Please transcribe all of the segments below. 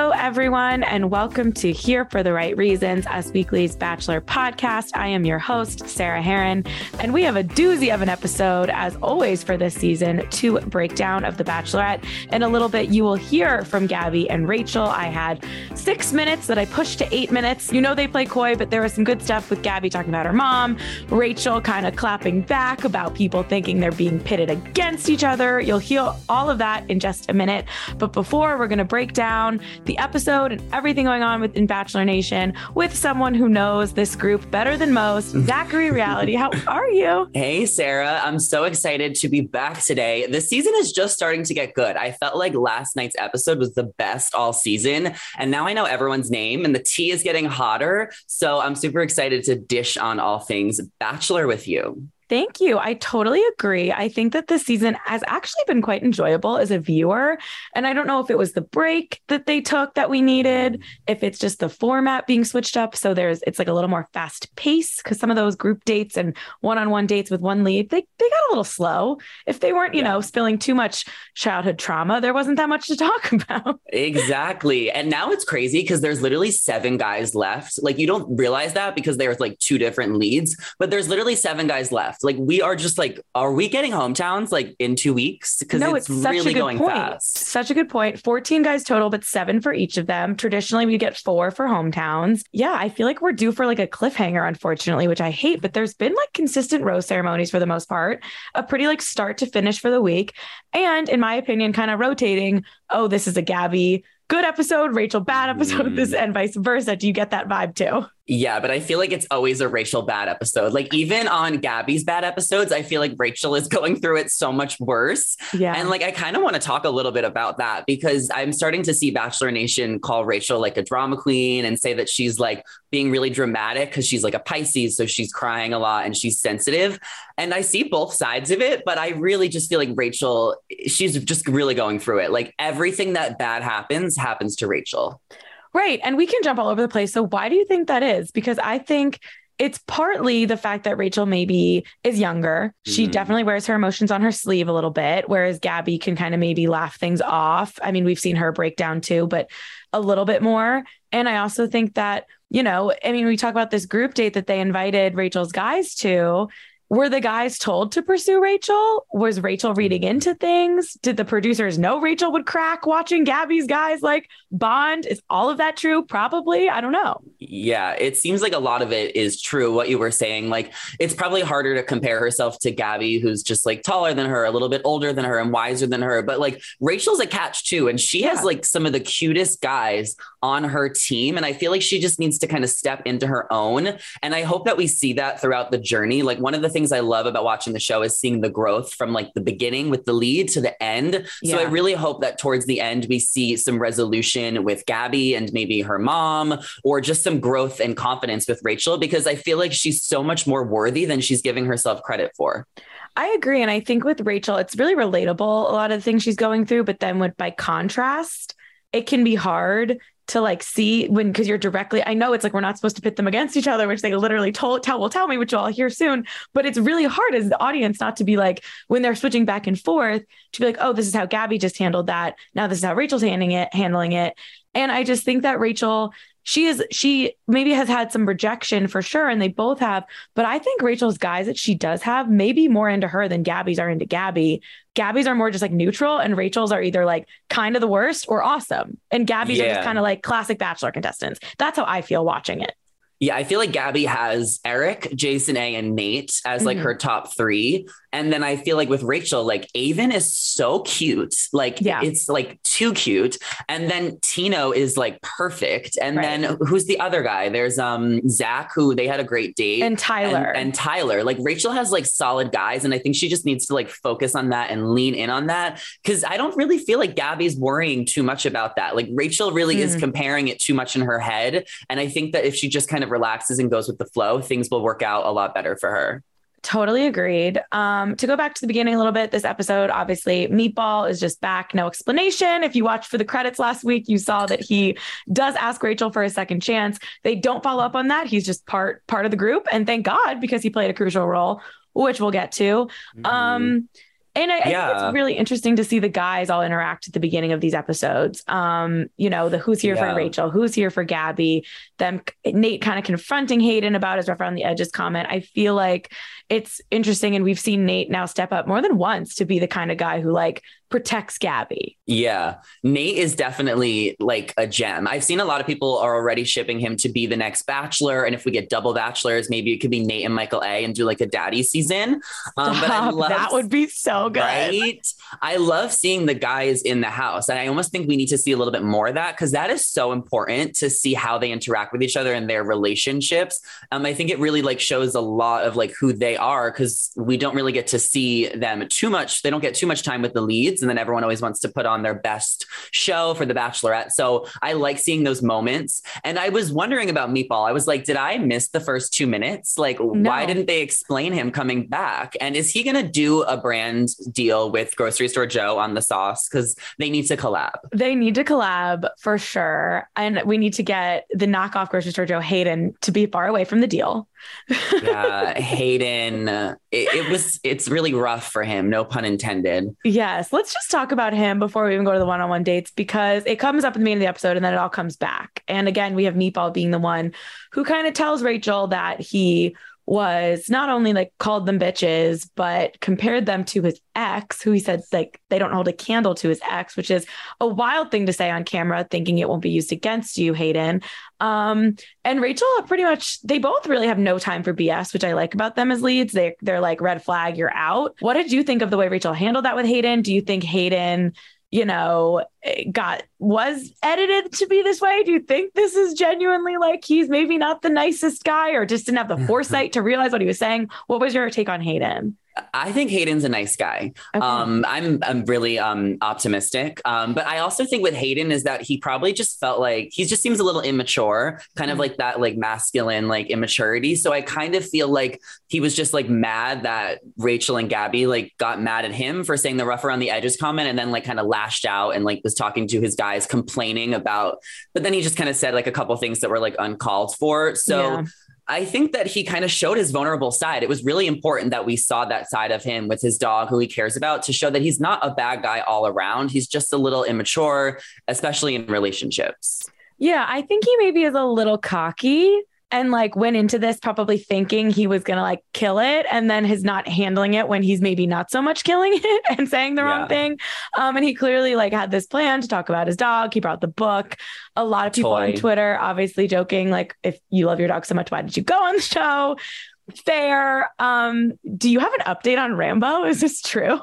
Hello, everyone, and welcome to Here for the Right Reasons, Us Weekly's Bachelor podcast. I am your host, Sarah Herron, and we have a doozy of an episode, as always, for this season, to breakdown of The Bachelorette. In a little bit, you will hear from Gabby and Rachel. I had 6 minutes that I pushed to 8 minutes. You know they play coy, but there was some good stuff with Gabby talking about her mom, Rachel kind of clapping back about people thinking they're being pitted against each other. You'll hear all of that in just a minute. But before, we're going to break down the episode and everything going on within Bachelor Nation with someone who knows this group better than most, Zachary Reality. How are you? Hey, Sarah. I'm so excited to be back today. The season is just starting to get good. I felt like last night's episode was the best all season. And now I know everyone's name and the tea is getting hotter. So I'm super excited to dish on all things Bachelor with you. Thank you. I totally agree. I think that this season has actually been quite enjoyable as a viewer. And I don't know if it was the break that they took that we needed, if it's just the format being switched up. So it's like a little more fast paced, because some of those group dates and one-on-one dates with one lead, they got a little slow. If they weren't, you know, spilling too much childhood trauma, there wasn't that much to talk about. Exactly. And now it's crazy because there's literally 7 guys left. Like, you don't realize that because there's like 2 different leads, but there's literally 7 guys left. Like, we are just like, are we getting hometowns like in 2 weeks? Because it's really going fast. Such a good point. 14 guys total, but 7 for each of them. Traditionally, we get 4 for hometowns. Yeah, I feel like we're due for like a cliffhanger, unfortunately, which I hate. But there's been like consistent rose ceremonies for the most part, a pretty like start to finish for the week. And in my opinion, kind of rotating, oh, this is a Gabby good episode, Rachel bad episode, this, and vice versa. Do you get that vibe too? Yeah, but I feel like it's always a Rachel bad episode. Like, even on Gabby's bad episodes, I feel like Rachel is going through it so much worse. Yeah. And like, I kind of want to talk a little bit about that because I'm starting to see Bachelor Nation call Rachel like a drama queen and say that she's like being really dramatic because she's like a Pisces. So she's crying a lot and she's sensitive. And I see both sides of it, but I really just feel like Rachel, she's just really going through it. Like, everything that bad happens to Rachel. Right. And we can jump all over the place. So why do you think that is? Because I think it's partly the fact that Rachel maybe is younger. She definitely wears her emotions on her sleeve a little bit, whereas Gabby can kind of maybe laugh things off. I mean, we've seen her break down too, but a little bit more. And I also think that, you know, I mean, we talk about this group date that they invited Rachel's guys to. Were the guys told to pursue Rachel? Was Rachel reading into things? Did the producers know Rachel would crack watching Gabby's guys like bond? Is all of that true? Probably. I don't know. Yeah, it seems like a lot of it is true. What you were saying, like, it's probably harder to compare herself to Gabby, who's just like taller than her, a little bit older than her and wiser than her. But like, Rachel's a catch too. And she has like some of the cutest guys on her team. And I feel like she just needs to kind of step into her own. And I hope that we see that throughout the journey. Like, one of the things I love about watching the show is seeing the growth from like the beginning with the lead to the end. Yeah. So I really hope that towards the end, we see some resolution with Gabby and maybe her mom, or just some growth and confidence with Rachel, because I feel like she's so much more worthy than she's giving herself credit for. I agree. And I think with Rachel, it's really relatable, a lot of the things she's going through, but then by contrast, it can be hard to like see when, because you're directly, I know it's like, we're not supposed to pit them against each other, which they literally tell me, which you'll all hear soon, but it's really hard as the audience not to be like, when they're switching back and forth, to be like, oh, this is how Gabby just handled that. Now this is how Rachel's handling it. And I just think that Rachel, she maybe has had some rejection for sure. And they both have, but I think Rachel's guys that she does have maybe more into her than Gabby's are into Gabby. Gabby's are more just like neutral, and Rachel's are either like kind of the worst or awesome. And Gabby's are just kind of like classic Bachelor contestants. That's how I feel watching it. Yeah, I feel like Gabby has Eric, Jason A, and Nate as like her top three. And then I feel like with Rachel, like Aven is so cute. Like it's like too cute. And then Tino is like perfect. And then who's the other guy? There's Zach, who they had a great date. And Tyler. And Tyler. Like Rachel has like solid guys. And I think she just needs to like focus on that and lean in on that. Cause I don't really feel like Gabby's worrying too much about that. Like Rachel really is comparing it too much in her head. And I think that if she just kind of relaxes and goes with the flow, things will work out a lot better for her. Totally agreed. To go back to the beginning a little bit, this episode, obviously Meatball is just back. No explanation. If you watched for the credits last week, you saw that he does ask Rachel for a second chance. They don't follow up on that. He's just part of the group. And thank God, because he played a crucial role, which we'll get to. And I think it's really interesting to see the guys all interact at the beginning of these episodes. You know, the who's here for Rachel, who's here for Gabby, them, Nate kind of confronting Hayden about his rough around the edges comment. I feel like it's interesting. And we've seen Nate now step up more than once to be the kind of guy who like protects Gabby. Yeah. Nate is definitely like a gem. I've seen a lot of people are already shipping him to be the next Bachelor. And if we get double Bachelors, maybe it could be Nate and Michael A and do like a daddy season. But I love, that would be so good. Right? I love seeing the guys in the house. And I almost think we need to see a little bit more of that, because that is so important to see how they interact with each other and their relationships. I think it really like shows a lot of like who they are, because we don't really get to see them too much. They don't get too much time with the leads. And then everyone always wants to put on their best show for The Bachelorette. So I like seeing those moments. And I was wondering about Meatball. I was like, did I miss the first 2 minutes? Like, why didn't they explain him coming back? And is he going to do a brand deal with Grocery Store Joe on the sauce? Because they need to collab. They need to collab for sure. And we need to get the knockoff Grocery Store Joe Hayden to be far away from the deal. Yeah, Hayden. It's really rough for him. No pun intended. Yes. Let's just talk about him before we even go to the one-on-one dates, because it comes up at the beginning of the episode and then it all comes back. And again, we have Meatball being the one who kind of tells Rachel that he was not only like called them bitches, but compared them to his ex, who he said like they don't hold a candle to his ex, which is a wild thing to say on camera, thinking it won't be used against you, Hayden. And Rachel pretty much, they both really have no time for BS, which I like about them as leads. They're like, red flag, you're out. What did you think of the way Rachel handled that with Hayden? Do you think Hayden, you know, was edited to be this way? Do you think this is genuinely like he's maybe not the nicest guy, or just didn't have the foresight to realize what he was saying? What was your take on Hayden? I think Hayden's a nice guy. Okay. I'm really optimistic. But I also think with Hayden is that he probably just felt like he just seems a little immature, kind of like that, like masculine, like immaturity. So I kind of feel like he was just like mad that Rachel and Gabby like got mad at him for saying the rough around the edges comment, and then like kind of lashed out and like was talking to his guys complaining about, but then he just kind of said like a couple things that were like uncalled for. So I think that he kind of showed his vulnerable side. It was really important that we saw that side of him with his dog, who he cares about, to show that he's not a bad guy all around. He's just a little immature, especially in relationships. Yeah, I think he maybe is a little cocky and like went into this probably thinking he was going to like kill it, and then his not handling it when he's maybe not so much killing it and saying the wrong thing. And he clearly like had this plan to talk about his dog. He brought the book. A lot of people on Twitter obviously joking, like, if you love your dog so much, why did you go on the show? Fair. Do you have an update on Rambo? Is this true?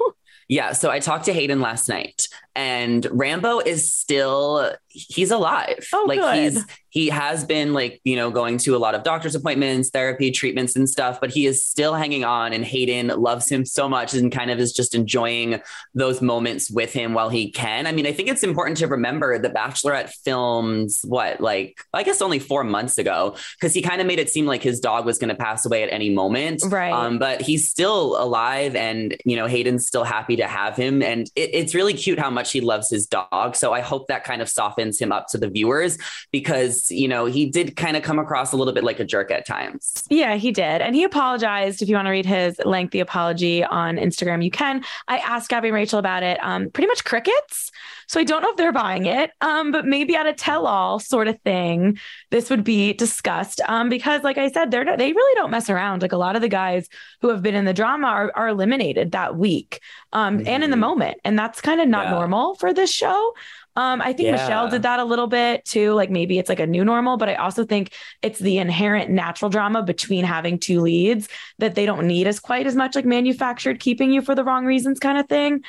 Yeah. So I talked to Hayden last night, and Rambo is still, he's alive. Oh, like good. He has been like, you know, going to a lot of doctor's appointments, therapy, treatments and stuff, but he is still hanging on, and Hayden loves him so much and kind of is just enjoying those moments with him while he can. I mean, I think it's important to remember The Bachelorette films, I guess only 4 months ago, because he kind of made it seem like his dog was going to pass away at any moment. Right. But he's still alive, and, you know, Hayden's still happy to have him. And it's really cute how much much he loves his dog. So I hope that kind of softens him up to the viewers because, you know, he did kind of come across a little bit like a jerk at times. Yeah, he did. And he apologized. If you want to read his lengthy apology on Instagram, you can. I asked Gabby and Rachel about it. Pretty much crickets. So I don't know if they're buying it, but maybe at a tell-all sort of thing, this would be discussed because, like I said, they really don't mess around. Like a lot of the guys who have been in the drama are eliminated that week and in the moment. And that's kind of not normal for this show. I think Michelle did that a little bit too. Like maybe it's like a new normal, but I also think it's the inherent natural drama between having two leads that they don't need as quite as much like manufactured keeping you for the wrong reasons kind of thing,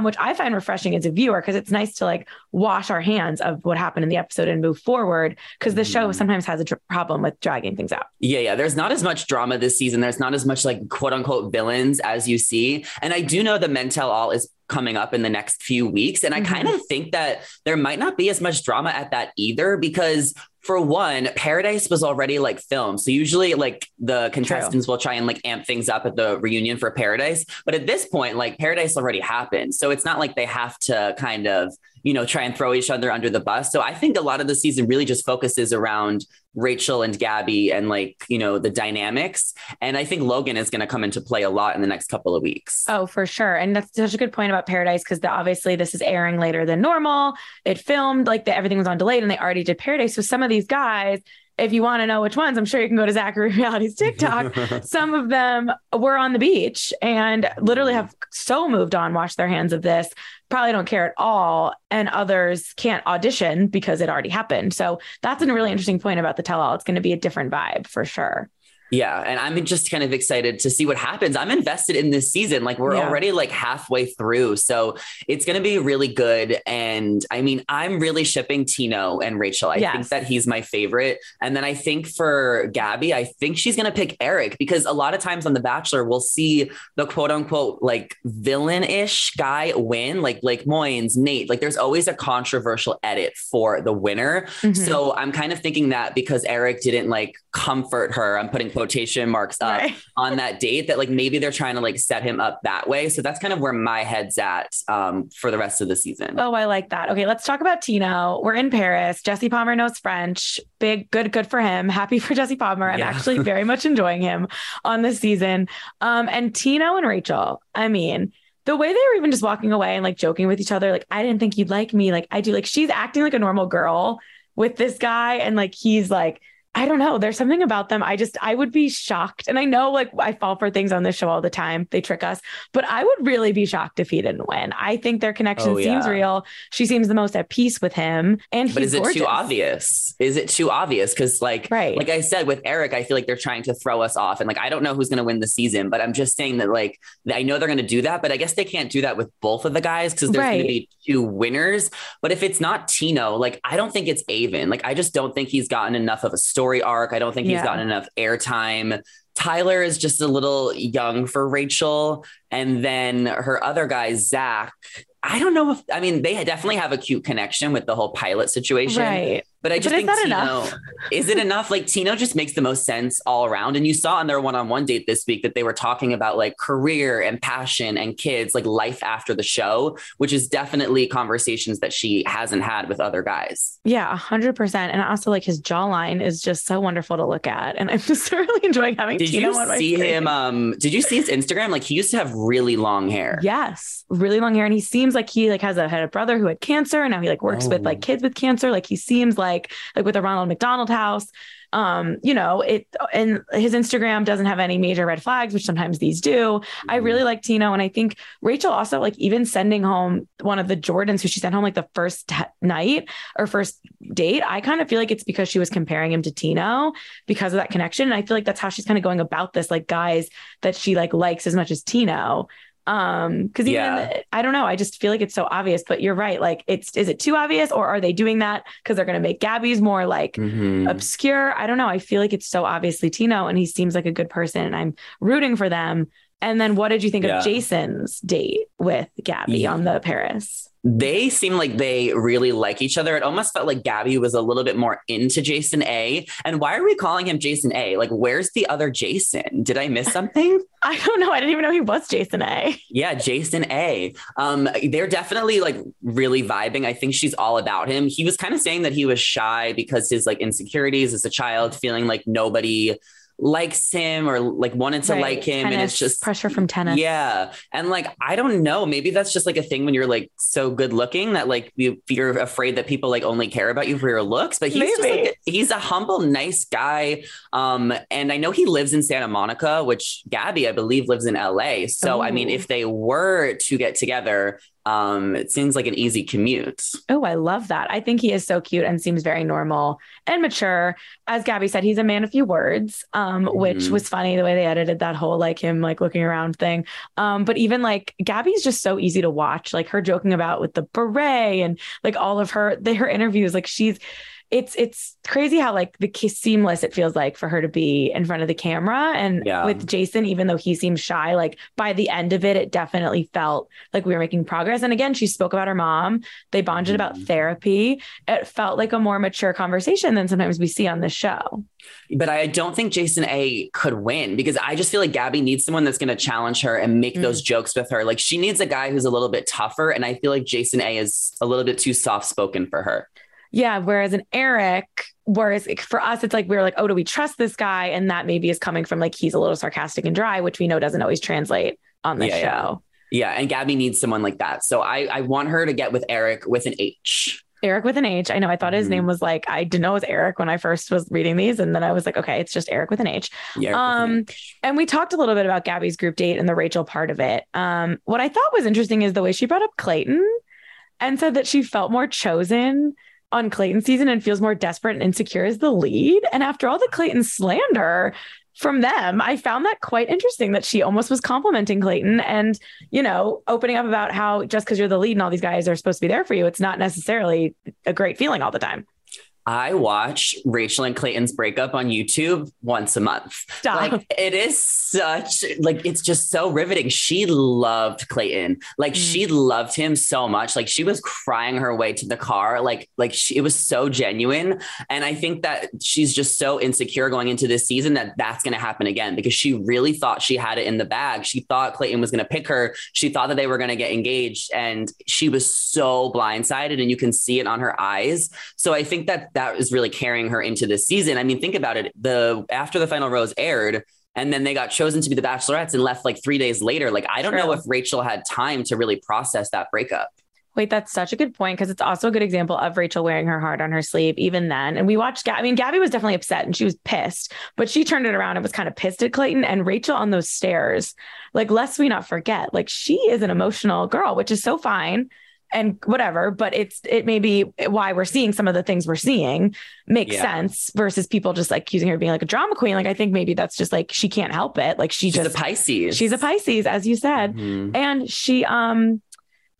which I find refreshing as a viewer because it's nice to like wash our hands of what happened in the episode and move forward because the show sometimes has a problem with dragging things out. Yeah. There's not as much drama this season. There's not as much like quote unquote villains as you see. And I do know the Men Tell All is coming up in the next few weeks. And I kind of think that there might not be as much drama at that either, because for one, Paradise was already like filmed. So usually like the contestants will try and like amp things up at the reunion for Paradise. But at this point, like Paradise already happened. So it's not like they have to kind of, you know, try and throw each other under the bus. So I think a lot of the season really just focuses around Rachel and Gabby and like, you know, the dynamics. And I think Logan is going to come into play a lot in the next couple of weeks. Oh, for sure. And that's such a good point about Paradise because obviously this is airing later than normal. It filmed like everything was on delayed and they already did Paradise. So some of these guys, if you want to know which ones, I'm sure you can go to Zachary Reality's TikTok. Some of them were on the beach and literally have so moved on, washed their hands of this, probably don't care at all. And others can't audition because it already happened. So that's a really interesting point about the tell-all. It's going to be a different vibe for sure. Yeah. And I'm just kind of excited to see what happens. I'm invested in this season. Like we're already like halfway through. So it's going to be really good. And I mean, I'm really shipping Tino and Rachel. I think that he's my favorite. And then I think for Gabby, I think she's going to pick Eric because a lot of times on The Bachelor, we'll see the quote unquote, like villain-ish guy win, like Blake Moynes, Nate, like there's always a controversial edit for the winner. So I'm kind of thinking that because Eric didn't like comfort her, I'm putting quotation marks up on that date, that like maybe they're trying to like set him up that way. So that's kind of where my head's at for the rest of the season. Oh, I like that. Okay, let's talk about Tino. We're in Paris. Jesse Palmer knows French. Good for him. Happy for Jesse Palmer. I'm actually very much enjoying him on this season. And Tino and Rachel, I mean, the way they were even just walking away and like joking with each other, like I didn't think you'd like me. Like I do. Like she's acting like a normal girl with this guy, and like he's like, I don't know. There's something about them. I would be shocked. And I know like I fall for things on this show all the time. They trick us, but I would really be shocked if he didn't win. I think their connection seems real. She seems the most at peace with him. And but is it too obvious? Is it too obvious? Cause like I said, with Eric, I feel like they're trying to throw us off and like, I don't know who's going to win the season, but I'm just saying that like, I know they're going to do that, but I guess they can't do that with both of the guys. Cause there's going to be two winners, but if it's not Tino, like, I don't think it's Aven. Like, I just don't think he's gotten enough of a story arc. I don't think he's gotten enough airtime. Tyler is just a little young for Rachel. And then her other guy, Zach, I don't know if, I mean, they definitely have a cute connection with the whole pilot situation, but I just think Tino, is it enough? Like Tino just makes the most sense all around. And you saw on their one-on-one date this week that they were talking about like career and passion and kids, like life after the show, which is definitely conversations that she hasn't had with other guys. Yeah, 100%. And also like his jawline is just so wonderful to look at. And I'm just really enjoying having Tino on my screen. Did you see his Instagram? Like he used to have really long hair. Yes. Really long hair. And he seems like he like had a brother who had cancer. And now he like works with like kids with cancer. Like he seems like with the Ronald McDonald House, you know, it, and his Instagram doesn't have any major red flags, which sometimes these do. I really like Tino. And I think Rachel also like even sending home one of the Jordans who she sent home like the first night or first date. I kind of feel like it's because she was comparing him to Tino because of that connection. And I feel like that's how she's kind of going about this, like guys that she like likes as much as Tino. Because even I don't know, I just feel like it's so obvious, but you're right, like is it too obvious, or are they doing that because they're going to make Gabby's more like obscure? I don't know, I feel like it's so obviously Tino and he seems like a good person and I'm rooting for them, And then what did you think of Jason's date with Gabby on the Paris? They seem like they really like each other. It almost felt like Gabby was a little bit more into Jason A. And why are we calling him Jason A? Like, where's the other Jason? Did I miss something? I don't know. I didn't even know he was Jason A. Yeah, Jason A. They're definitely like really vibing. I think she's all about him. He was kind of saying that he was shy because his like insecurities as a child, feeling like nobody likes him or like wanted to like him. Tennis, and it's just pressure from tennis. Yeah. And like, I don't know, maybe that's just like a thing when you're like so good looking that like you're afraid that people like only care about you for your looks, but he's just, like, he's a humble, nice guy. And I know he lives in Santa Monica, which Gabby, I believe, lives in LA. So, I mean, if they were to get together, it seems like an easy commute. Oh, I love that. I think he is so cute and seems very normal and mature. As Gabby said, he's a man of few words, which was funny the way they edited that whole, like him, like looking around thing. But even like Gabby's just so easy to watch, like her joking about with the beret and like all of her interviews, like it's crazy how like seamless it feels like for her to be in front of the camera. And with Jason, even though he seems shy, like by the end of it, it definitely felt like we were making progress. And again, she spoke about her mom. They bonded about therapy. It felt like a more mature conversation than sometimes we see on this show. But I don't think Jason A could win because I just feel like Gabby needs someone that's going to challenge her and make those jokes with her. Like she needs a guy who's a little bit tougher. And I feel like Jason A is a little bit too soft-spoken for her. Yeah. Whereas for us, it's like, we were like, oh, do we trust this guy? And that maybe is coming from like, he's a little sarcastic and dry, which we know doesn't always translate on the show. Yeah. And Gabby needs someone like that. So I want her to get with Eric with an H. Eric with an H. I know. I thought his name was like, I didn't know it was Eric when I first was reading these. And then I was like, okay, it's just Eric with an H. Yeah, and we talked a little bit about Gabby's group date and the Rachel part of it. What I thought was interesting is the way she brought up Clayton and said that she felt more chosen on Clayton's season and feels more desperate and insecure as the lead. And after all the Clayton slander from them, I found that quite interesting that she almost was complimenting Clayton and, you know, opening up about how just because you're the lead and all these guys are supposed to be there for you, it's not necessarily a great feeling all the time. I watch Rachel and Clayton's breakup on YouTube once a month. Stop. Like, it is such, like, it's just so riveting. She loved Clayton. Like she loved him so much. Like she was crying her way to the car. It was so genuine. And I think that she's just so insecure going into this season that that's going to happen again, because she really thought she had it in the bag. She thought Clayton was going to pick her. She thought that they were going to get engaged, and she was so blindsided, and you can see it on her eyes. So I think that is really carrying her into this season. I mean, think about it. After the final rose aired and then they got chosen to be the Bachelorettes and left like 3 days later. Like, I don't know if Rachel had time to really process that breakup. Wait, that's such a good point, because it's also a good example of Rachel wearing her heart on her sleeve even then. And we watched Gabby was definitely upset and she was pissed, but she turned it around and was kind of pissed at Clayton. And Rachel on those stairs, like, lest we not forget, like, she is an emotional girl, which is so fine and whatever, but it may be why we're seeing some of the things we're seeing make sense versus people just like accusing her of being like a drama queen. Like, I think maybe that's just like, she can't help it. Like she's just a Pisces. She's a Pisces, as you said. Mm-hmm. And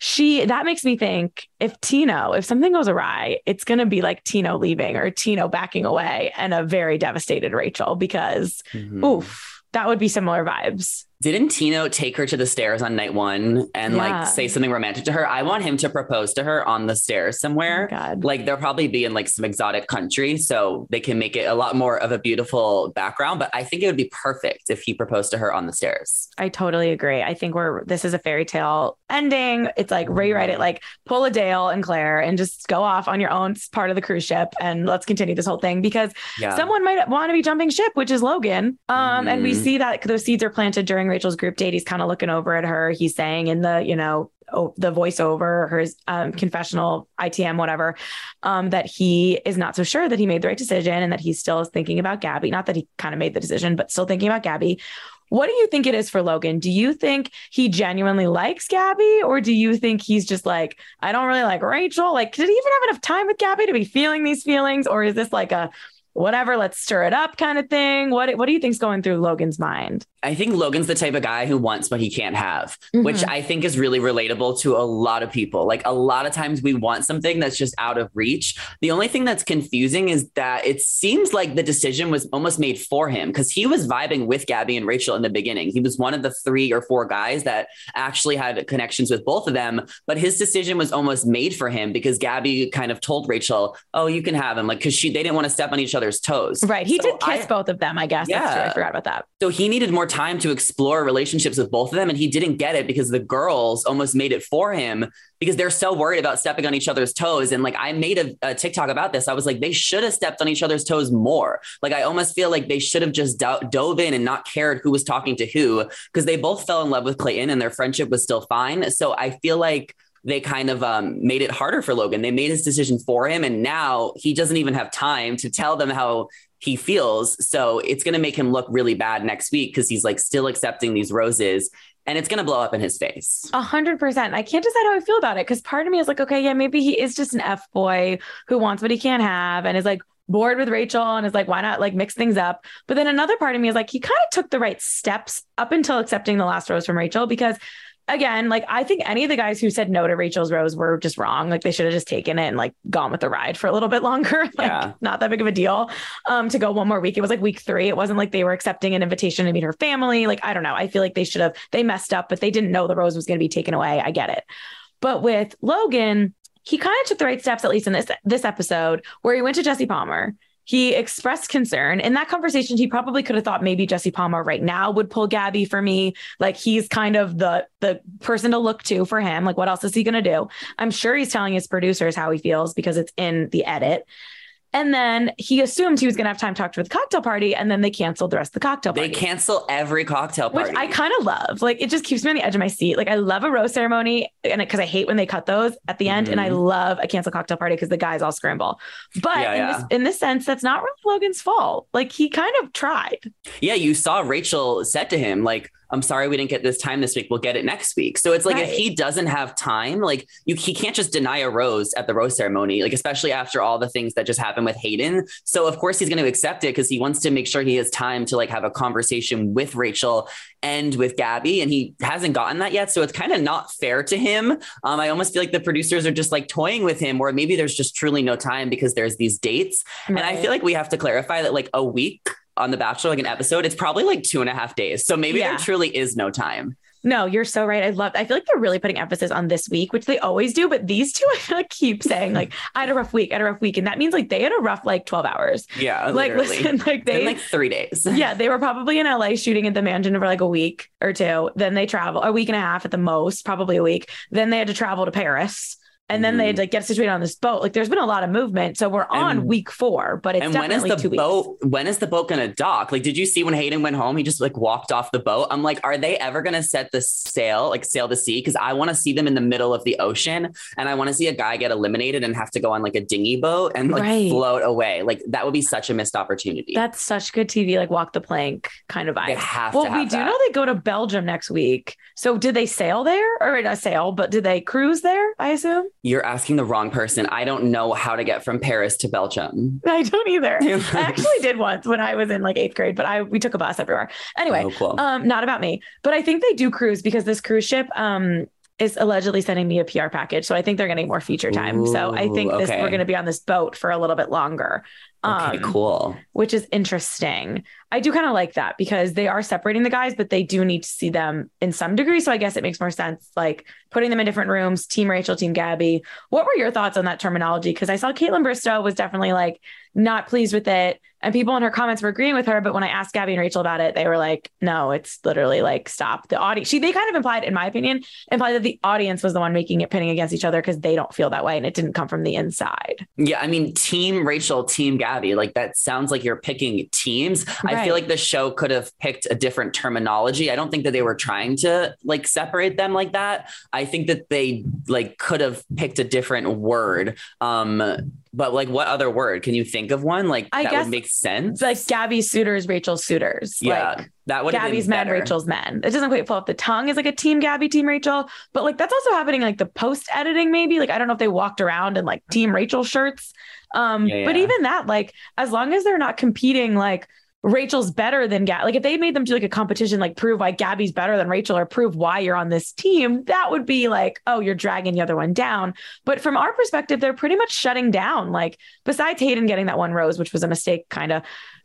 she, that makes me think if something goes awry, it's going to be like Tino leaving or Tino backing away and a very devastated Rachel, because that would be similar vibes. Didn't Tino take her to the stairs on night one and like say something romantic to her? I want him to propose to her on the stairs somewhere. Oh my God. Like, they'll probably be in like some exotic country so they can make it a lot more of a beautiful background. But I think it would be perfect if he proposed to her on the stairs. I totally agree. I think this is a fairy tale ending. It's like, rewrite it, like pull a Dale and Claire and just go off on your own part of the cruise ship. And let's continue this whole thing, because someone might want to be jumping ship, which is Logan. And we see that those seeds are planted during Rachel's group date. He's kind of looking over at her. He's saying in the, you know, the voiceover, her confessional, ITM, whatever, that he is not so sure that he made the right decision and that he still is thinking about Gabby. Not that he kind of made the decision, but still thinking about Gabby. What do you think it is for Logan? Do you think he genuinely likes Gabby, or do you think he's just like, I don't really like Rachel? Like, did he even have enough time with Gabby to be feeling these feelings? Or is this like a whatever, let's stir it up kind of thing. What do you think's going through Logan's mind? I think Logan's the type of guy who wants what he can't have, mm-hmm. which I think is really relatable to a lot of people. Like, a lot of times we want something that's just out of reach. The only thing that's confusing is that it seems like the decision was almost made for him, because he was vibing with Gabby and Rachel in the beginning. He was one of the 3 or 4 guys that actually had connections with both of them, but his decision was almost made for him because Gabby kind of told Rachel, oh, you can have him, like, because they didn't want to step on each other's toes. Right. He did kiss both of them, I guess. Yeah. That's true. I forgot about that. So he needed more time to explore relationships with both of them, and he didn't get it because the girls almost made it for him because they're so worried about stepping on each other's toes. And like, I made a TikTok about this. I was like, they should have stepped on each other's toes more. Like, I almost feel like they should have just dove in and not cared who was talking to who, because they both fell in love with Clayton and their friendship was still fine. So I feel like they kind of made it harder for Logan. They made his decision for him, and now he doesn't even have time to tell them how he feels. So it's going to make him look really bad next week because he's like still accepting these roses, and it's going to blow up in his face. 100%. I can't decide how I feel about it, because part of me is like, okay, yeah, maybe he is just an F boy who wants what he can't have and is like bored with Rachel and is like, why not like mix things up? But then another part of me is like, he kind of took the right steps up until accepting the last rose from Rachel, because again, like, I think any of the guys who said no to Rachel's rose were just wrong. Like, they should have just taken it and like gone with the ride for a little bit longer. Like, yeah. Not that big of a deal to go one more week. It was like week 3. It wasn't like they were accepting an invitation to meet her family. Like, I don't know. I feel like they messed up, but they didn't know the rose was going to be taken away. I get it. But with Logan, he kind of took the right steps, at least in this episode, where he went to Jesse Palmer. He expressed concern in that conversation. He probably could have thought, maybe Jesse Palmer right now would pull Gabby for me. Like, he's kind of the person to look to for him. Like, what else is he going to do? I'm sure he's telling his producers how he feels because it's in the edit. And then he assumed he was going to have time talked with the cocktail party, and then they canceled the rest of the cocktail party. They cancel every cocktail party. Which I kind of love. Like, it just keeps me on the edge of my seat. Like, I love a rose ceremony, and because I hate when they cut those at the end, and I love a canceled cocktail party because the guys all scramble. But in this sense, that's not really Logan's fault. Like, he kind of tried. Yeah, you saw Rachel said to him, like, I'm sorry we didn't get this time this week. We'll get it next week. So it's like, right. If he doesn't have time, like he can't just deny a rose at the rose ceremony, like especially after all the things that just happened with Hayden. So of course he's going to accept it because he wants to make sure he has time to like have a conversation with Rachel and with Gabby. And he hasn't gotten that yet. So it's kind of not fair to him. I almost feel like the producers are just like toying with him, or maybe there's just truly no time because there's these dates. Right. And I feel like we have to clarify that like a week on The Bachelor, like an episode, it's probably like 2.5 days. So maybe there truly is no time. No, you're so right. I feel like they're really putting emphasis on this week, which they always do. But these two, I feel like keep saying like, I had a rough week. And that means like they had a rough, like 12 hours. Yeah. Like, literally. Listen, like they in like 3 days. Yeah. They were probably in LA shooting at the mansion for like a week or two. Then they travel a week and a half at the most, probably a week. Then they had to travel to Paris. And then they like get situated on this boat. Like there's been a lot of movement. So we're on week 4, but it's definitely 2 weeks. When is the boat going to dock? Like, did you see when Hayden went home, he just like walked off the boat. I'm like, are they ever going to set the sail, like sail to sea? Cause I want to see them in the middle of the ocean, and I want to see a guy get eliminated and have to go on like a dinghy boat and like float away. Like that would be such a missed opportunity. That's such good TV. Like walk the plank kind of vibe. They have to have that. Do know they go to Belgium next week. So did they sail there, or not sail, but did they cruise there? I assume. You're asking the wrong person. I don't know how to get from Paris to Belgium. I don't either. I actually did once when I was in like 8th grade, but we took a bus everywhere. Anyway, not about me, but I think they do cruise because this cruise ship is allegedly sending me a PR package. So I think they're getting more feature time. Ooh, so I think we're going to be on this boat for a little bit longer. Okay, cool. Which is interesting. I do kind of like that because they are separating the guys, but they do need to see them in some degree. So I guess it makes more sense, like putting them in different rooms, team Rachel, team Gabby. What were your thoughts on that terminology? Because I saw Caitlin Bristow was definitely like not pleased with it, and people in her comments were agreeing with her. But when I asked Gabby and Rachel about it, they were like, no, it's literally like, stop the audience. They kind of implied, in my opinion, that the audience was the one making it, pinning against each other because they don't feel that way. And it didn't come from the inside. Yeah. I mean, team Rachel, team Gabby. Like that sounds like you're picking teams. Right. I feel like the show could have picked a different terminology. I don't think that they were trying to like separate them like that. I think that they like could have picked a different word. But like, what other word can you think of? One like I that would make sense. Like Gabby's suitors, Rachel's suiters. Yeah, like, that would Gabby's men, Rachel's men. It doesn't quite fall off the tongue as like a team Gabby, team Rachel. But like that's also happening like the post editing maybe. Like I don't know if they walked around in like team Rachel shirts. Yeah. But even that, like as long as they're not competing, like Rachel's better than Gabby. Like if they made them do like a competition, like prove why Gabby's better than Rachel or prove why you're on this team, that would be like, oh, you're dragging the other one down. But from our perspective, they're pretty much shutting down. Like besides Hayden getting that one rose, which was a mistake kind of,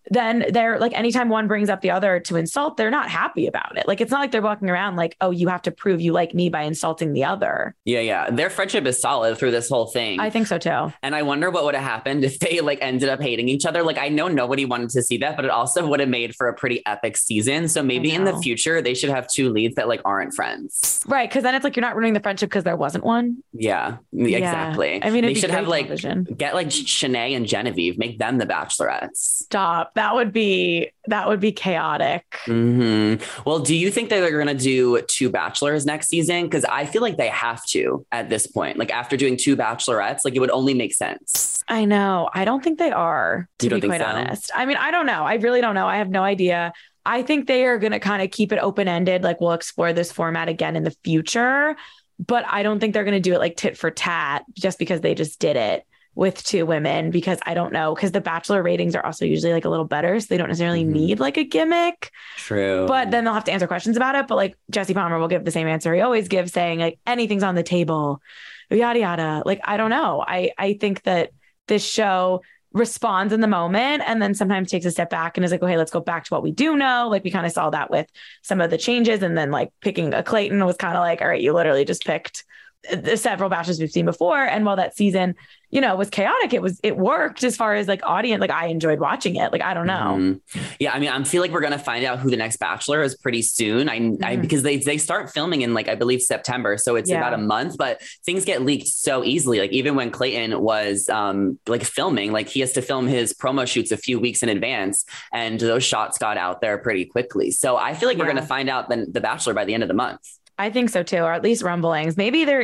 then they're like, anytime one brings up the other to insult, they're not happy about it. Like, it's not like they're walking around like, oh, you have to prove you like me by insulting the other. Yeah. Yeah. Their friendship is solid through this whole thing. I think so too. And I wonder what would have happened if they like ended up hating each other. Like, I know nobody wanted to see that, but it also would have made for a pretty epic season. So maybe in the future, they should have two leads that like aren't friends. Right. Cause then it's like, you're not ruining the friendship because there wasn't one. Yeah, yeah. Exactly. I mean, they should have like, get like Shanae and Genevieve, make them the Bachelorettes. Stop. That would be chaotic. Mm-hmm. Well, do you think that they're going to do two bachelors next season? Because I feel like they have to at this point. Like after doing two bachelorettes, like it would only make sense. I know. I don't think they are, to be quite honest. I mean, I don't know. I really don't know. I have no idea. I think they are going to kind of keep it open-ended. Like we'll explore this format again in the future, but I don't think they're going to do it like tit for tat just because they just did it with two women, because I don't know, because the Bachelor ratings are also usually like a little better. So they don't necessarily need like a gimmick. True. But then they'll have to answer questions about it. But like Jesse Palmer will give the same answer he always gives, saying like anything's on the table, yada, yada. Like, I don't know. I think that this show responds in the moment and then sometimes takes a step back and is like, okay, let's go back to what we do know. Like we kind of saw that with some of the changes. And then like picking a Clayton was kind of like, all right, you literally just picked several batches we've seen before. And while that season, you know, was chaotic, it worked as far as like audience, like I enjoyed watching it. Like, I don't know. Yeah. I mean, I feel like we're going to find out who the next Bachelor is pretty soon. Because they start filming in like, I believe September. So it's about a month, but things get leaked so easily. Like even when Clayton was like filming, like he has to film his promo shoots a few weeks in advance and those shots got out there pretty quickly. So I feel like we're going to find out the Bachelor by the end of the month. I think so too, or at least rumblings. Maybe they're,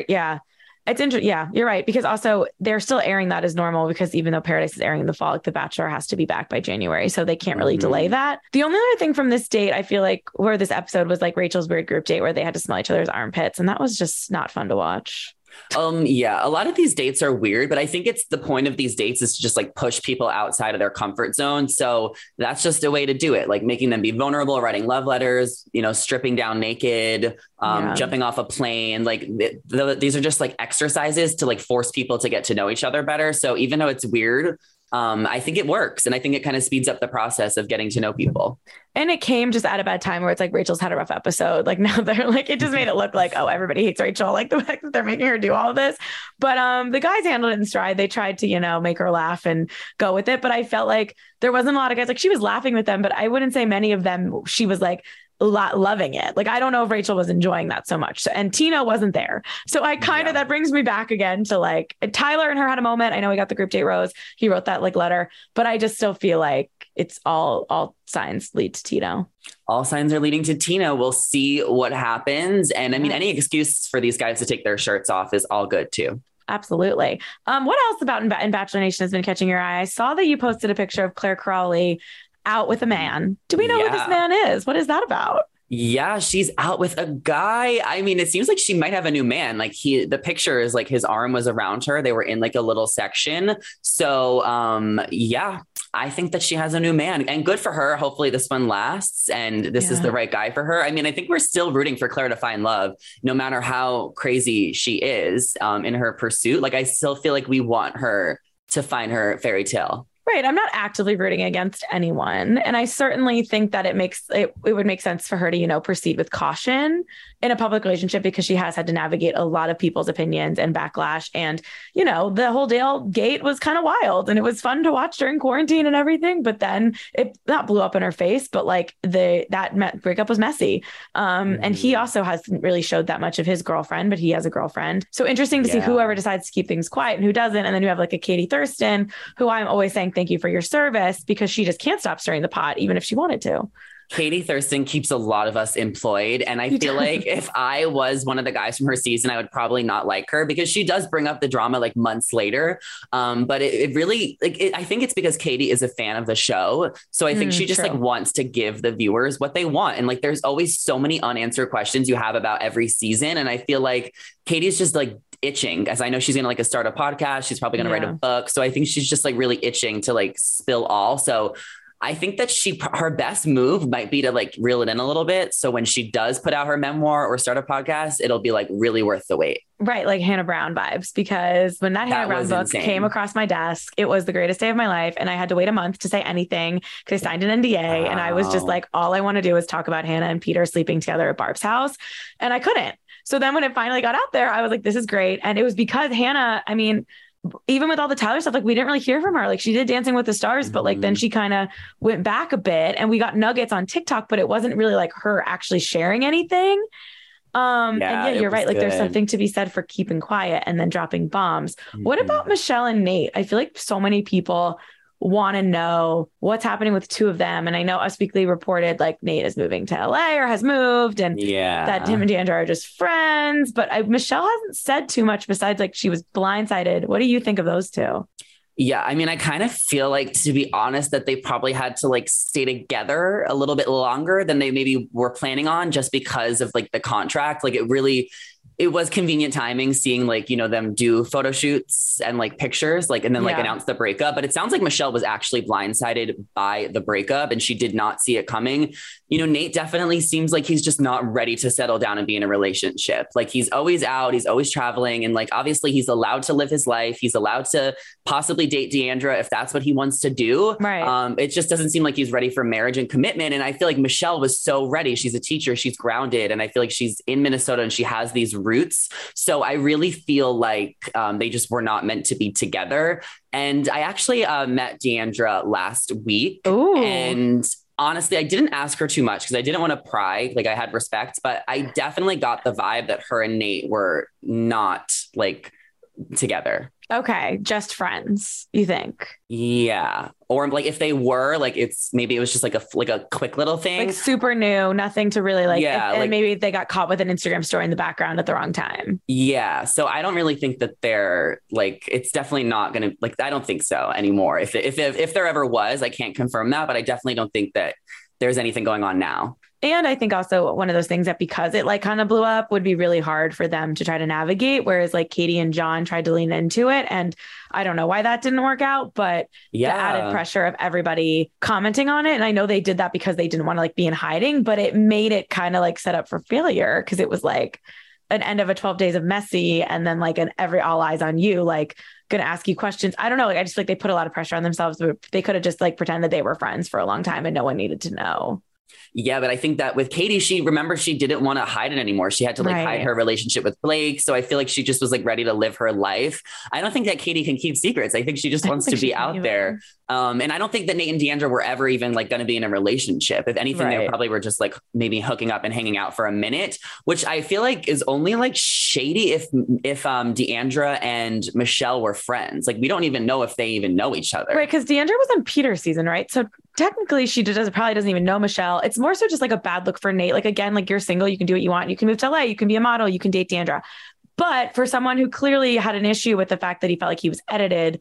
it's interesting. Yeah, you're right. Because also they're still airing that as normal because even though Paradise is airing in the fall, like The Bachelor has to be back by January. So they can't really delay that. The only other thing from this date, I feel like where this episode was like Rachel's weird group date where they had to smell each other's armpits. And that was just not fun to watch. A lot of these dates are weird, but I think it's the point of these dates is to just like push people outside of their comfort zone. So that's just a way to do it. Like making them be vulnerable, writing love letters, you know, stripping down naked, jumping off a plane. Like these are just like exercises to like force people to get to know each other better. So even though it's weird, I think it works. And I think it kind of speeds up the process of getting to know people. And it came just at a bad time where it's like, Rachel's had a rough episode. Like now they're like, it just made it look like, oh, everybody hates Rachel. Like the fact that they're making her do all this, but the guys handled it in stride. They tried to, you know, make her laugh and go with it. But I felt like there wasn't a lot of guys, like she was laughing with them, but I wouldn't say many of them, she was like, loving it. Like, I don't know if Rachel was enjoying that so much. And Tino wasn't there. So I kind of, that brings me back again to like Tyler and her had a moment. I know he got the group date rose. He wrote that like letter, but I just still feel like it's all signs lead to Tino. All signs are leading to Tino. We'll see what happens. And I mean, any excuse for these guys to take their shirts off is all good too. Absolutely. What else about in Bachelor Nation has been catching your eye? I saw that you posted a picture of Claire Crawley out with a man. Do we know who this man is? What is that about? Yeah, she's out with a guy. I mean, it seems like she might have a new man. Like the picture is like his arm was around her. They were in like a little section. So I think that she has a new man and good for her. Hopefully this one lasts and this is the right guy for her. I mean, I think we're still rooting for Claire to find love, no matter how crazy she is in her pursuit. Like I still feel like we want her to find her fairy tale. Right. I'm not actively rooting against anyone. And I certainly think that it would make sense for her to, you know, proceed with caution in a public relationship because she has had to navigate a lot of people's opinions and backlash. And, you know, the whole Dale gate was kind of wild and it was fun to watch during quarantine and everything. But then it not blew up in her face, but like that breakup was messy. And he also hasn't really showed that much of his girlfriend, but he has a girlfriend. So interesting to see whoever decides to keep things quiet and who doesn't. And then you have like a Katie Thurston, who I'm always saying, thank you for your service because she just can't stop stirring the pot, even if she wanted to. Katie Thurston keeps a lot of us employed. And I feel like if I was one of the guys from her season, I would probably not like her because she does bring up the drama like months later. But it really, like, I think it's because Katie is a fan of the show. So I think she just like wants to give the viewers what they want. And like, there's always so many unanswered questions you have about every season. And I feel like Katie's just like itching, as I know she's gonna like start a podcast. She's probably gonna write a book. So I think she's just like really itching to like spill all. So I think that her best move might be to like reel it in a little bit. So when she does put out her memoir or start a podcast, it'll be like really worth the wait. Right. Like Hannah Brown vibes, because when that Hannah Brown book came across my desk, it was the greatest day of my life. And I had to wait a month to say anything because I signed an NDA. Wow. And I was just like, all I want to do is talk about Hannah and Peter sleeping together at Barb's house. And I couldn't. So then when it finally got out there, I was like, this is great. And it was because Hannah, I mean, even with all the Tyler stuff, like we didn't really hear from her. Like she did Dancing with the Stars, but like then she kind of went back a bit and we got nuggets on TikTok, but it wasn't really like her actually sharing anything. And yeah, you're right. Like there's something to be said for keeping quiet and then dropping bombs. What about Michelle and Nate? I feel like so many people want to know what's happening with two of them. And I know Us Weekly reported like Nate is moving to LA or has moved and that him and Deandra are just friends. But Michelle hasn't said too much besides like she was blindsided. What do you think of those two? Yeah, I mean, I kind of feel like, to be honest, that they probably had to like stay together a little bit longer than they maybe were planning on just because of like the contract. Like it was convenient timing seeing like, you know, them do photo shoots and like pictures, like, and then like announce the breakup. But it sounds like Michelle was actually blindsided by the breakup and she did not see it coming. You know, Nate definitely seems like he's just not ready to settle down and be in a relationship. Like he's always out, he's always traveling. And like, obviously he's allowed to live his life. He's allowed to possibly date Deandra if that's what he wants to do. Right. It just doesn't seem like he's ready for marriage and commitment. And I feel like Michelle was so ready. She's a teacher, she's grounded. And I feel like she's in Minnesota and she has these roots. So I really feel like they just were not meant to be together. And I actually met Deandra last week. Ooh. And honestly, I didn't ask her too much because I didn't want to pry. Like I had respect, but I definitely got the vibe that her and Nate were not like together. Okay. Just friends, you think? Yeah. Or like if they were, like maybe it was just like a quick little thing. Like super new, nothing to really like, and maybe they got caught with an Instagram story in the background at the wrong time. Yeah. So I don't really think that they're like, it's definitely not going to like, I don't think so anymore. If there ever was, I can't confirm that, but I definitely don't think that there's anything going on now. And I think also one of those things that because it like kind of blew up would be really hard for them to try to navigate. Whereas like Katie and John tried to lean into it. And I don't know why that didn't work out, but the added pressure of everybody commenting on it. And I know they did that because they didn't want to like be in hiding, but it made it kind of like set up for failure. Cause it was like an end of a 12 days of messy. And then like an every all eyes on you, like going to ask you questions. I don't know. Like, I just like they put a lot of pressure on themselves, but they could have just like pretended they were friends for a long time and no one needed to know. Yeah, but I think that with Katie, she didn't want to hide it anymore. She had to like hide her relationship with Blake. So I feel like she just was like ready to live her life. I don't think that Katie can keep secrets. I think she just wants to be out there. And I don't think that Nate and Deandra were ever even like going to be in a relationship. If anything, they probably were just like maybe hooking up and hanging out for a minute, which I feel like is only like shady if Deandra and Michelle were friends. Like we don't even know if they even know each other. Right, because Deandra was on Peter's season, right? So technically she probably doesn't even know Michelle. It's more so just like a bad look for Nate. Like again, like you're single, you can do what you want. You can move to LA, you can be a model, you can date Deandra. But for someone who clearly had an issue with the fact that he felt like he was edited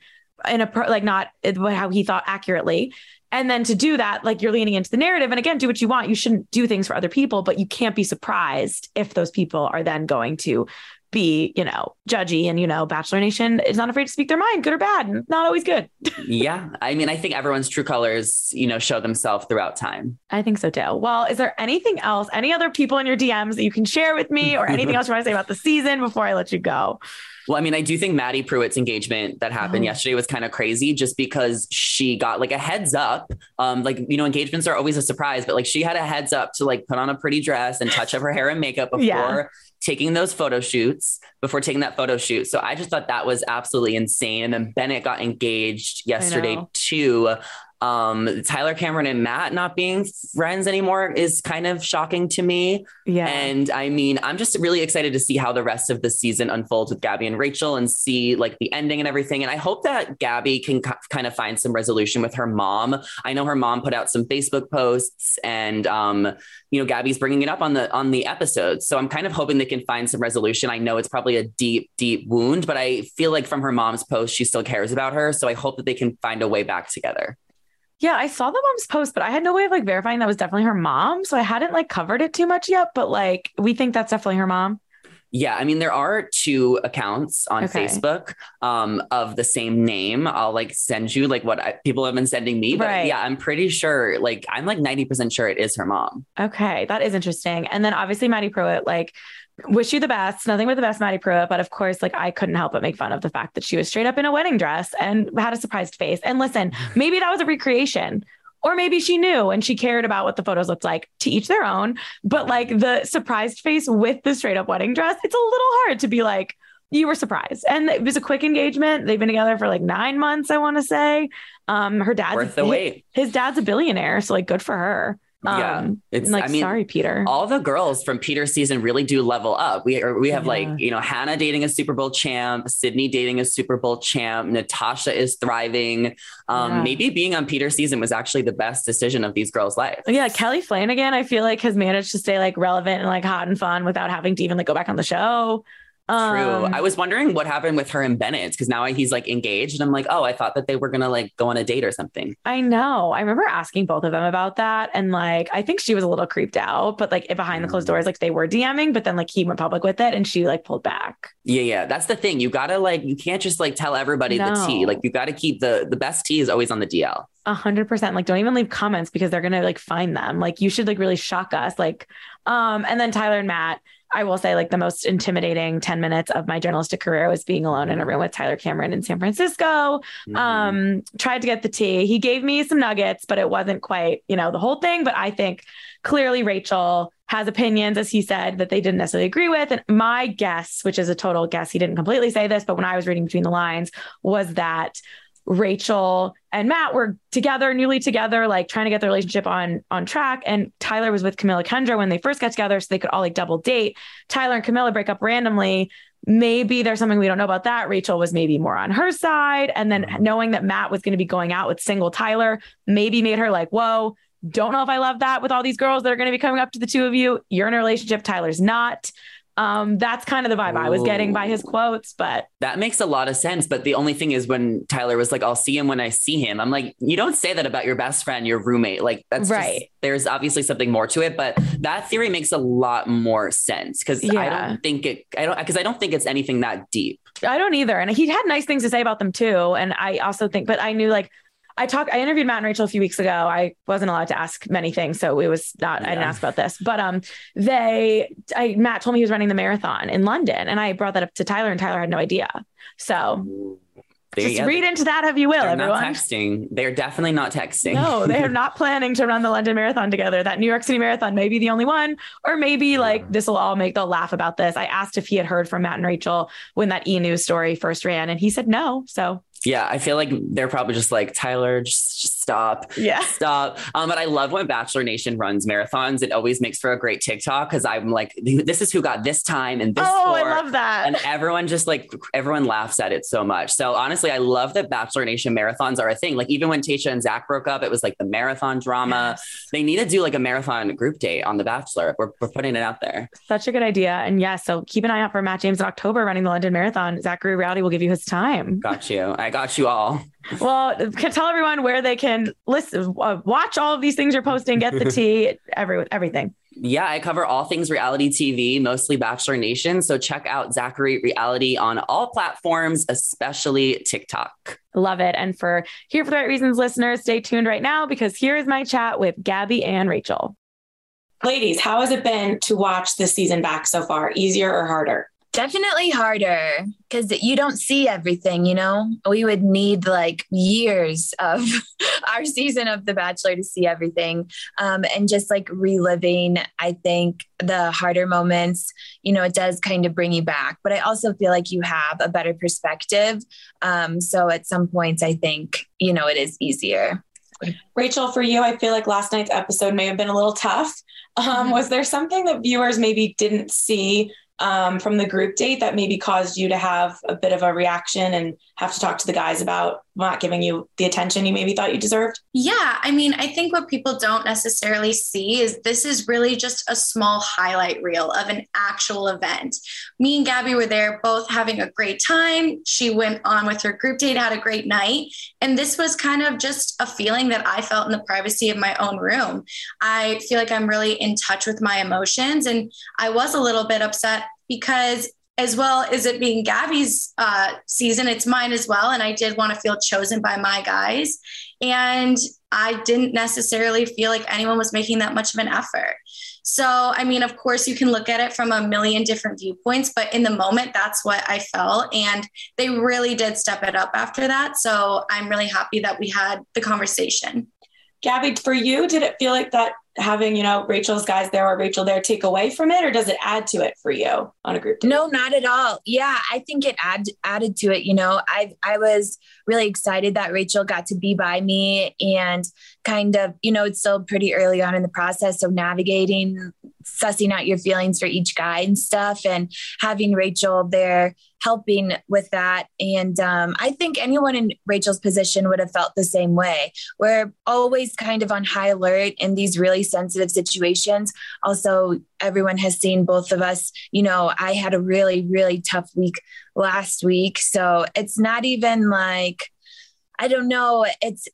in a like not how he thought accurately. And then to do that, like you're leaning into the narrative and again, do what you want. You shouldn't do things for other people, but you can't be surprised if those people are then going to be, you know, judgy and, you know, Bachelor Nation is not afraid to speak their mind, good or bad, not always good. Yeah. I mean, I think everyone's true colors, you know, show themselves throughout time. I think so too. Well, is there anything else, any other people in your DMs that you can share with me or anything else you want to say about the season before I let you go? Well, I mean, I do think Maddie Pruitt's engagement that happened yesterday was kind of crazy just because she got like a heads up. Like, you know, engagements are always a surprise, but like she had a heads up to like put on a pretty dress and touch up her hair and makeup before taking those photo shoots, before taking that photo shoot. So I just thought that was absolutely insane. And then Bennett got engaged yesterday too. Tyler, Cameron, and Matt not being friends anymore is kind of shocking to me. Yeah. And I mean, I'm just really excited to see how the rest of the season unfolds with Gabby and Rachel and see like the ending and everything. And I hope that Gabby can kind of find some resolution with her mom. I know her mom put out some Facebook posts and, you know, Gabby's bringing it up on the episode. So I'm kind of hoping they can find some resolution. I know it's probably a deep, deep wound, but I feel like from her mom's post, she still cares about her. So I hope that they can find a way back together. Yeah, I saw the mom's post, but I had no way of like verifying that was definitely her mom. So I hadn't like covered it too much yet, but like, we think that's definitely her mom. Yeah. I mean, there are two accounts on Facebook of the same name. I'll like send you like what people have been sending me, but yeah, I'm pretty sure like, I'm like 90% sure it is her mom. Okay. That is interesting. And then obviously Maddie Pruitt, like wish you the best, nothing but the best, Maddie Pruitt. But of course, like I couldn't help but make fun of the fact that she was straight up in a wedding dress and had a surprised face. And listen, maybe that was a recreation. Or maybe she knew and she cared about what the photos looked like, to each their own. But like the surprised face with the straight up wedding dress, it's a little hard to be like, you were surprised. And it was a quick engagement. They've been together for like 9 months, I want to say. Her dad's worth the wait. His dad's a billionaire. So like good for her. Yeah, it's like, I mean, sorry, Peter. All the girls from Peter's season really do level up. We have like, you know, Hannah dating a Super Bowl champ, Sydney dating a Super Bowl champ, Natasha is thriving. Maybe being on Peter's season was actually the best decision of these girls' lives. Yeah, Kelly Flanagan, I feel like has managed to stay like relevant and like hot and fun without having to even like go back on the show. True. I was wondering what happened with her and Bennett because now he's like engaged and I'm like, oh, I thought that they were going to like go on a date or something. I know. I remember asking both of them about that. And like, I think she was a little creeped out, but like behind the closed doors, like they were DMing, but then like he went public with it and she like pulled back. Yeah. Yeah. That's the thing. You gotta like, you can't just like tell everybody the tea. Like you gotta keep the best tea is always on the DL. 100%. Like don't even leave comments because they're going to like find them. Like you should like really shock us. Like, and then Tyler and Matt, I will say like the most intimidating 10 minutes of my journalistic career was being alone in a room with Tyler Cameron in San Francisco. Tried to get the tea. He gave me some nuggets, but it wasn't quite, you know, the whole thing. But I think clearly Rachel has opinions, as he said, that they didn't necessarily agree with. And my guess, which is a total guess, he didn't completely say this, but when I was reading between the lines was that Rachel and Matt were together, newly together, like trying to get their relationship on track. And Tyler was with Camila Kendra when they first got together. So they could all like double date. Tyler and Camila break up randomly. Maybe there's something we don't know about that. Rachel was maybe more on her side. And then knowing that Matt was going to be going out with single Tyler, maybe made her like, whoa, don't know if I love that with all these girls that are going to be coming up to the two of you. You're in a relationship. Tyler's not. That's kind of the vibe I was getting by his quotes, but that makes a lot of sense. But the only thing is when Tyler was like, I'll see him when I see him. I'm like, you don't say that about your best friend, your roommate. Like that's right. Just, there's obviously something more to it, but that theory makes a lot more sense. Cause I don't think it's anything that deep. I don't either. And he had nice things to say about them too. And I also think, but I knew like, I interviewed Matt and Rachel a few weeks ago. I wasn't allowed to ask many things. So it was not, I didn't ask about this, but Matt told me he was running the marathon in London and I brought that up to Tyler and Tyler had no idea. So just read into that if you will, everyone. They're not texting. They're definitely not texting. No, they are not planning to run the London Marathon together. That New York City Marathon may be the only one, or maybe like this will all make, they'll laugh about this. I asked if he had heard from Matt and Rachel when that E! News story first ran and he said no. So yeah, I feel like they're probably just like, Tyler, just stop. Yeah. Stop. But I love when Bachelor Nation runs marathons. It always makes for a great TikTok because I'm like, this is who got this time and this score. I love that. And everyone laughs at it so much. So honestly, I love that Bachelor Nation marathons are a thing. Like even when Tayshia and Zach broke up, it was like the marathon drama. Yes. They need to do like a marathon group date on The Bachelor. We're putting it out there. Such a good idea. And yeah, so keep an eye out for Matt James in October running the London Marathon. Zachary Reality will give you his time. Got you. I got you all. Well, tell everyone where they can listen, watch all of these things you're posting, get the tea, everything. Yeah, I cover all things reality TV, mostly Bachelor Nation. So check out Zachary Reality on all platforms, especially TikTok. Love it. And for Here for the Right Reasons listeners, stay tuned right now because here is my chat with Gabby and Rachel. Ladies, how has it been to watch this season back so far? Easier or harder? Definitely harder because you don't see everything, you know? We would need like years of our season of The Bachelor to see everything. And just like reliving, I think the harder moments, you know, it does kind of bring you back. But I also feel like you have a better perspective. So at some points, I think, you know, it is easier. Rachel, for you, I feel like last night's episode may have been a little tough. Was there something that viewers maybe didn't see from the group date that maybe caused you to have a bit of a reaction and have to talk to the guys about not giving you the attention you maybe thought you deserved? Yeah. I mean, I think what people don't necessarily see is this is really just a small highlight reel of an actual event. Me and Gabby were there both having a great time. She went on with her group date, had a great night. And this was kind of just a feeling that I felt in the privacy of my own room. I feel like I'm really in touch with my emotions. And I was a little bit upset because as well as it being Gabby's season, it's mine as well. And I did want to feel chosen by my guys. And I didn't necessarily feel like anyone was making that much of an effort. So, I mean, of course you can look at it from a million different viewpoints, but in the moment, that's what I felt. And they really did step it up after that. So I'm really happy that we had the conversation. Gabby, for you, did it feel like that having, you know, Rachel's guys there or Rachel there take away from it, or does it add to it for you on a group date? No, not at all. Yeah. I think it added to it. You know, I was really excited that Rachel got to be by me, and kind of, you know, it's still pretty early on in the process. So navigating, sussing out your feelings for each guy and stuff, and having Rachel there helping with that. And I think anyone in Rachel's position would have felt the same way. We're always kind of on high alert in these really sensitive situations. Also, everyone has seen both of us. You know, I had a really, really tough week last week. So it's not even like, I don't know. It's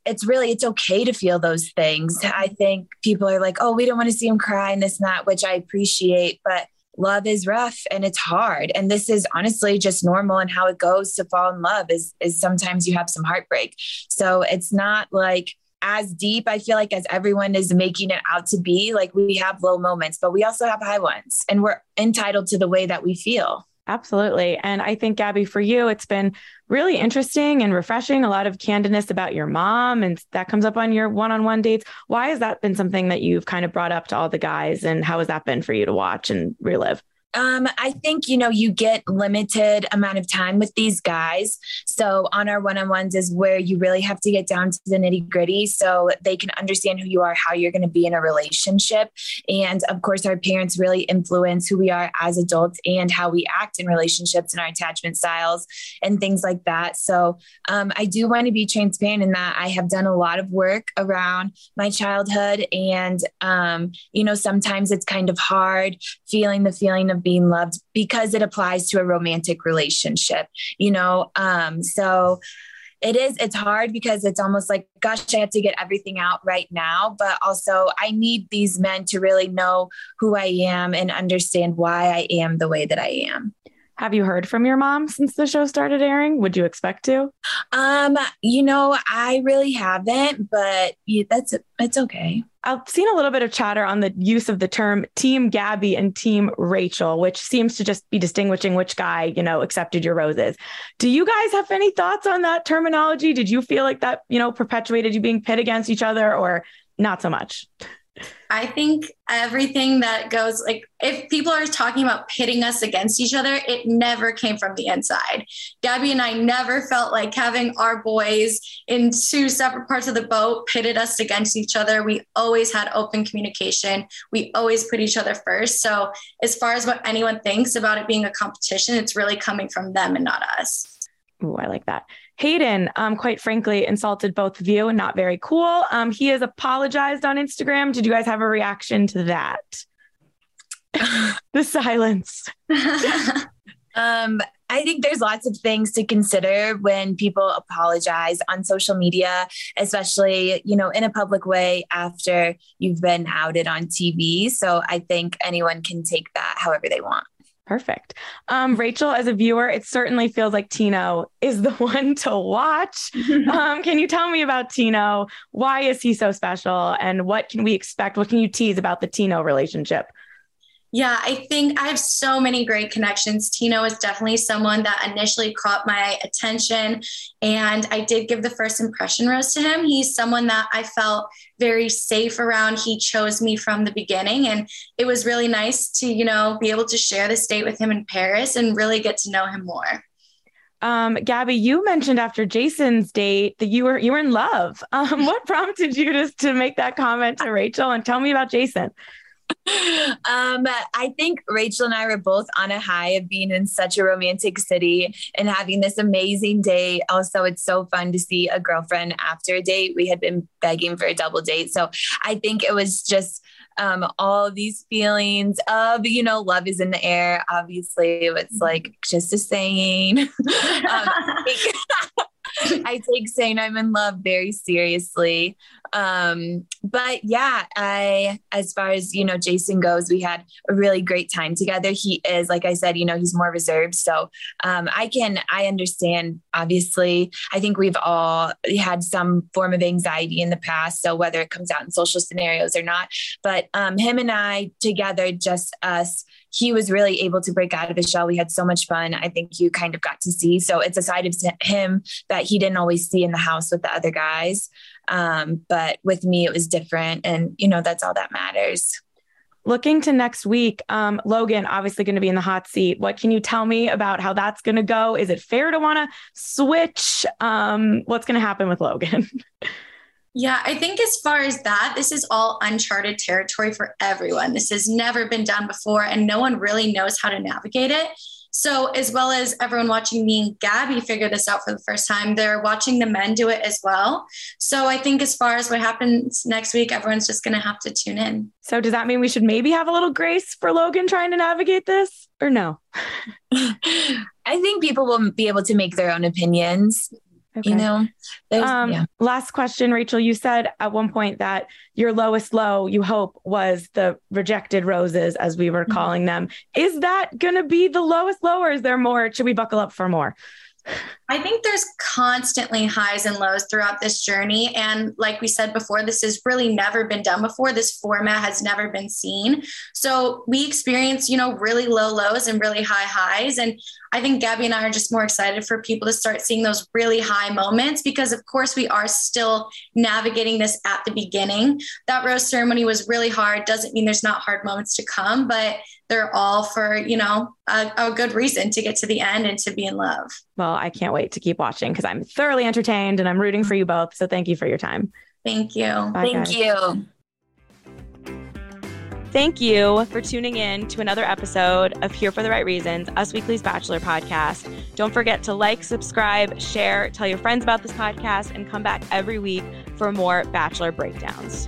okay to feel those things. I think people are like, oh, we don't want to see him cry and this and that, which I appreciate, but love is rough and it's hard. And this is honestly just normal, and how it goes to fall in love is sometimes you have some heartbreak. So it's not like as deep, I feel like, as everyone is making it out to be. Like, we have low moments, but we also have high ones, and we're entitled to the way that we feel. Absolutely. And I think, Gabby, for you, it's been really interesting and refreshing. A lot of candidness about your mom, and that comes up on your one-on-one dates. Why has that been something that you've kind of brought up to all the guys, and how has that been for you to watch and relive? I think, you know, you get limited amount of time with these guys. So on our one-on-ones is where you really have to get down to the nitty-gritty so they can understand who you are, how you're going to be in a relationship. And of course, our parents really influence who we are as adults and how we act in relationships and our attachment styles and things like that. So I do want to be transparent in that I have done a lot of work around my childhood. And, you know, sometimes it's kind of hard feeling the feeling of being loved because it applies to a romantic relationship, you know? So it's hard because it's almost like, gosh, I have to get everything out right now. But also I need these men to really know who I am and understand why I am the way that I am. Have you heard from your mom since the show started airing? Would you expect to? You know, I really haven't, but yeah, it's okay. I've seen a little bit of chatter on the use of the term Team Gabby and Team Rachel, which seems to just be distinguishing which guy, you know, accepted your roses. Do you guys have any thoughts on that terminology? Did you feel like that, you know, perpetuated you being pit against each other, or not so much? I think everything that goes, like, if people are talking about pitting us against each other, it never came from the inside. Gabby and I never felt like having our boys in two separate parts of the boat pitted us against each other. We always had open communication. We always put each other first. So as far as what anyone thinks about it being a competition, it's really coming from them and not us. Ooh, I like that. Hayden, quite frankly, insulted both of you, and not very cool. He has apologized on Instagram. Did you guys have a reaction to that? The silence. I think there's lots of things to consider when people apologize on social media, especially, you know, in a public way after you've been outed on TV. So I think anyone can take that however they want. Perfect. Rachel, as a viewer, it certainly feels like Tino is the one to watch. Can you tell me about Tino? Why is he so special? And what can we expect? What can you tease about the Tino relationship? Yeah, I think I have so many great connections. Tino is definitely someone that initially caught my attention, and I did give the first impression rose to him. He's someone that I felt very safe around. He chose me from the beginning, and it was really nice to, you know, be able to share this date with him in Paris and really get to know him more. Gabby, you mentioned after Jason's date that you were in love. What prompted you just to make that comment to Rachel, and tell me about Jason? I think Rachel and I were both on a high of being in such a romantic city and having this amazing day. Also, it's so fun to see a girlfriend after a date. We had been begging for a double date. So I think it was just all these feelings of, you know, love is in the air. Obviously, it's like just a saying. I take saying I'm in love very seriously. But yeah, as far as, you know, Jason goes, we had a really great time together. He is, like I said, you know, he's more reserved. So, I understand, obviously. I think we've all had some form of anxiety in the past. So whether it comes out in social scenarios or not, but, him and I together, just us, he was really able to break out of his shell. We had so much fun. I think you kind of got to see. So it's a side of him that he didn't always see in the house with the other guys. But with me, it was different. And, you know, that's all that matters. Looking to next week, Logan, obviously going to be in the hot seat. What can you tell me about how that's going to go? Is it fair to want to switch? What's going to happen with Logan? Yeah, I think as far as that, this is all uncharted territory for everyone. This has never been done before, and no one really knows how to navigate it. So as well as everyone watching me and Gabby figure this out for the first time, they're watching the men do it as well. So I think as far as what happens next week, everyone's just going to have to tune in. So does that mean we should maybe have a little grace for Logan trying to navigate this, or no? I think people will be able to make their own opinions. Okay. You know, Last question, Rachel, you said at one point that your lowest low, you hope, was the rejected roses, as we were calling them. Is that going to be the lowest low, or is there more? Should we buckle up for more? I think there's constantly highs and lows throughout this journey. And like we said before, this has really never been done before. This format has never been seen. So we experience, you know, really low lows and really high highs. And I think Gabby and I are just more excited for people to start seeing those really high moments, because of course we are still navigating this at the beginning. That rose ceremony was really hard. Doesn't mean there's not hard moments to come, but they're all for, you know, a good reason to get to the end and to be in love. Well, I can't wait to keep watching, because I'm thoroughly entertained and I'm rooting for you both. So thank you for your time. Thank you. Bye, guys. You. Thank you for tuning in to another episode of Here for the Right Reasons, Us Weekly's Bachelor podcast. Don't forget to like, subscribe, share, tell your friends about this podcast, and come back every week for more Bachelor breakdowns.